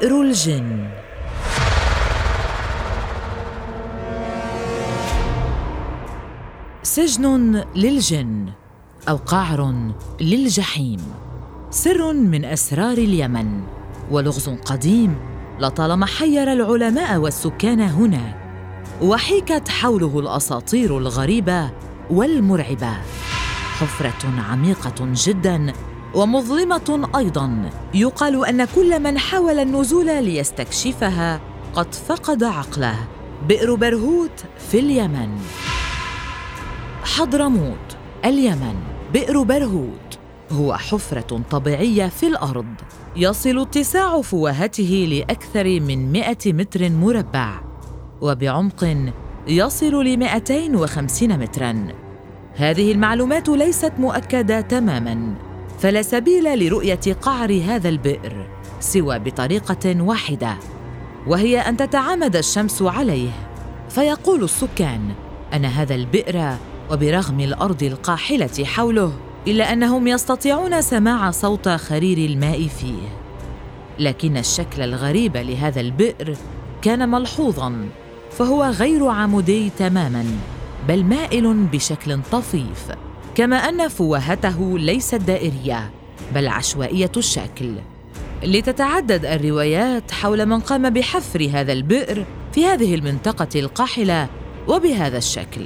بئر الجن. سجن للجن أو قعر للجحيم، سر من أسرار اليمن ولغز قديم لطالما حير العلماء والسكان هنا، وحيكت حوله الأساطير الغريبة والمرعبة. حفرة عميقة جداً ومظلمة أيضاً، يقال أن كل من حاول النزول ليستكشفها قد فقد عقله. بئر برهوت في اليمن. حضرموت، اليمن. بئر برهوت هو حفرة طبيعية في الأرض يصل اتساع فوهته لأكثر من 100 متر مربع، وبعمق يصل ل 250 متراً. هذه المعلومات ليست مؤكدة تماماً، فلا سبيل لرؤية قعر هذا البئر سوى بطريقة واحدة، وهي أن تتعامد الشمس عليه. فيقول السكان أن هذا البئر، وبرغم الأرض القاحلة حوله، إلا أنهم يستطيعون سماع صوت خرير الماء فيه. لكن الشكل الغريب لهذا البئر كان ملحوظاً، فهو غير عمودي تماماً، بل مائل بشكل طفيف، كما أن فوهته ليست دائرية بل عشوائية الشكل. لتتعدد الروايات حول من قام بحفر هذا البئر في هذه المنطقة القاحلة وبهذا الشكل،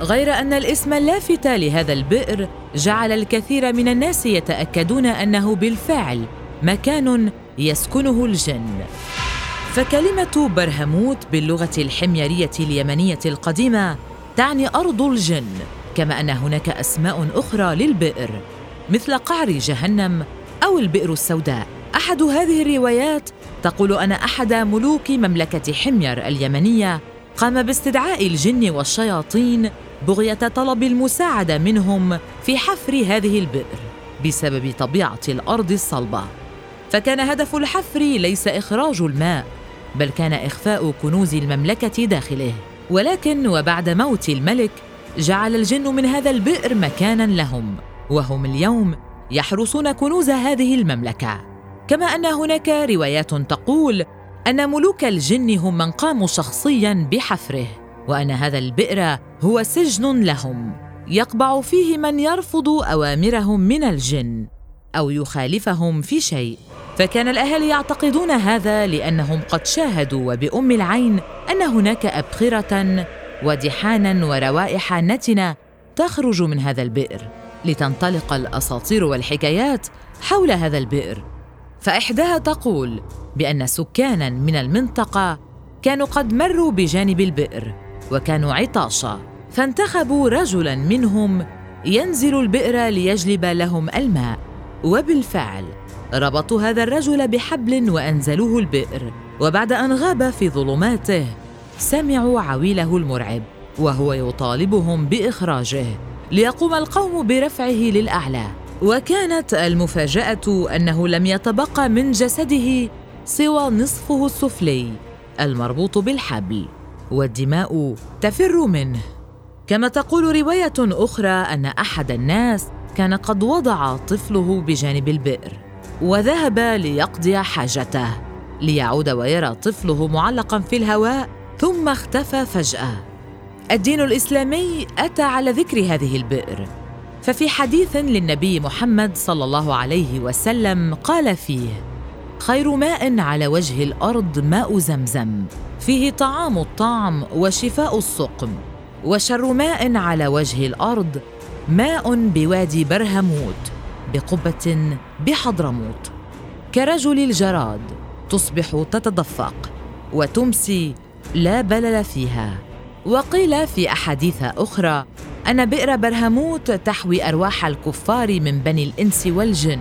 غير أن الاسم اللافت لهذا البئر جعل الكثير من الناس يتأكدون أنه بالفعل مكان يسكنه الجن. فكلمة برهوت باللغة الحميرية اليمنية القديمة تعني أرض الجن، كما أن هناك أسماء أخرى للبئر مثل قعر جهنم أو البئر السوداء. أحد هذه الروايات تقول أن أحد ملوك مملكة حمير اليمنية قام باستدعاء الجن والشياطين بغية طلب المساعدة منهم في حفر هذه البئر بسبب طبيعة الأرض الصلبة. فكان هدف الحفر ليس إخراج الماء، بل كان إخفاء كنوز المملكة داخله. ولكن وبعد موت الملك جعل الجن من هذا البئر مكاناً لهم، وهم اليوم يحرسون كنوز هذه المملكة. كما أن هناك روايات تقول أن ملوك الجن هم من قاموا شخصياً بحفره، وأن هذا البئر هو سجن لهم يقبع فيه من يرفض أوامرهم من الجن أو يخالفهم في شيء. فكان الأهل يعتقدون هذا لأنهم قد شاهدوا وبأم العين أن هناك أبخرة ودحاناً وروائح نتنة تخرج من هذا البئر، لتنطلق الأساطير والحكايات حول هذا البئر. فإحداها تقول بأن سكاناً من المنطقة كانوا قد مروا بجانب البئر وكانوا عطاشا، فانتخبوا رجلاً منهم ينزل البئر ليجلب لهم الماء، وبالفعل ربطوا هذا الرجل بحبل وأنزلوه البئر. وبعد أن غاب في ظلماته سمعوا عويله المرعب وهو يطالبهم بإخراجه ليقوم القوم برفعه للأعلى. وكانت المفاجأة أنه لم يتبقى من جسده سوى نصفه السفلي المربوط بالحبل، والدماء تفر منه. كما تقول رواية أخرى أن أحد الناس كان قد وضع طفله بجانب البئر وذهب ليقضي حاجته، ليعود ويرى طفله معلقاً في الهواء ثم اختفى فجأة. الدين الإسلامي أتى على ذكر هذه البئر، ففي حديث للنبي محمد صلى الله عليه وسلم قال فيه: خير ماء على وجه الأرض ماء زمزم، فيه طعام الطعم وشفاء السقم. وشر ماء على وجه الأرض ماء بوادي برهوت بقبة بحضرموت، كرجل الجراد تصبح تتدفق وتمسي لا بلل فيها. وقيل في أحاديث أخرى أن بئر برهوت تحوي أرواح الكفار من بني الإنس والجن.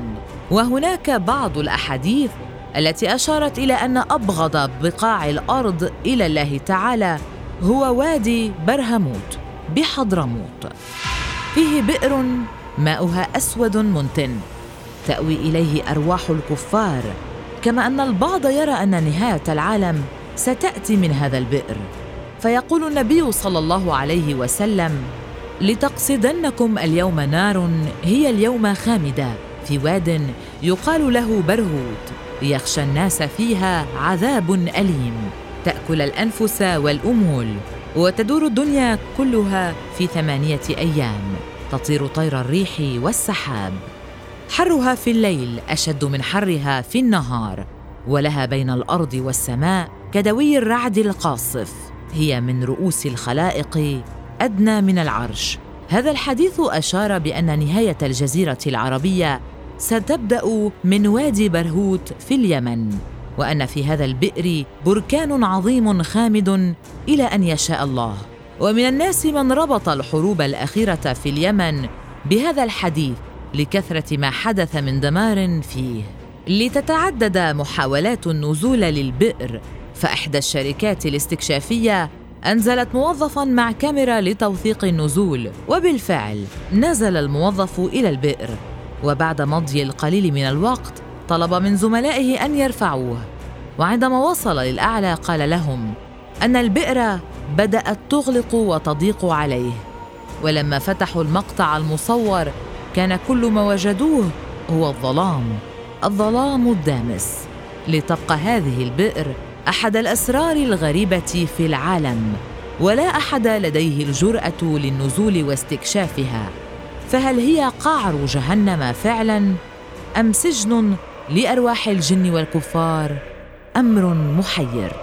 وهناك بعض الأحاديث التي أشارت إلى أن أبغض بقاع الأرض إلى الله تعالى هو وادي برهوت بحضرموت، فيه بئر ماؤها أسود منتن تأوي إليه أرواح الكفار. كما أن البعض يرى أن نهاية العالم ستأتي من هذا البئر، فيقول النبي صلى الله عليه وسلم: لتقصدنكم اليوم نار هي اليوم خامدة، في واد يقال له برهوت، يخشى الناس فيها عذاب أليم تأكل الأنفس والأمول، وتدور الدنيا كلها في 8 أيام، تطير طير الريح والسحاب. حرها في الليل أشد من حرها في النهار، ولها بين الأرض والسماء كدوي الرعد القاصف، هي من رؤوس الخلائق أدنى من العرش. هذا الحديث أشار بأن نهاية الجزيرة العربية ستبدأ من وادي برهوت في اليمن، وأن في هذا البئر بركان عظيم خامد إلى أن يشاء الله. ومن الناس من ربط الحروب الأخيرة في اليمن بهذا الحديث لكثرة ما حدث من دمار فيه. لتتعدد محاولات النزول للبئر، فإحدى الشركات الاستكشافية أنزلت موظفاً مع كاميرا لتوثيق النزول، وبالفعل نزل الموظف إلى البئر، وبعد مضي القليل من الوقت طلب من زملائه أن يرفعوه، وعندما وصل للأعلى قال لهم أن البئر بدأت تغلق وتضيق عليه. ولما فتحوا المقطع المصور كان كل ما وجدوه هو الظلام الدامس. لتبقى هذه البئر أحد الأسرار الغريبة في العالم، ولا أحد لديه الجرأة للنزول واستكشافها. فهل هي قعر جهنم فعلاً؟ أم سجن لأرواح الجن والكفار؟ أمر محير.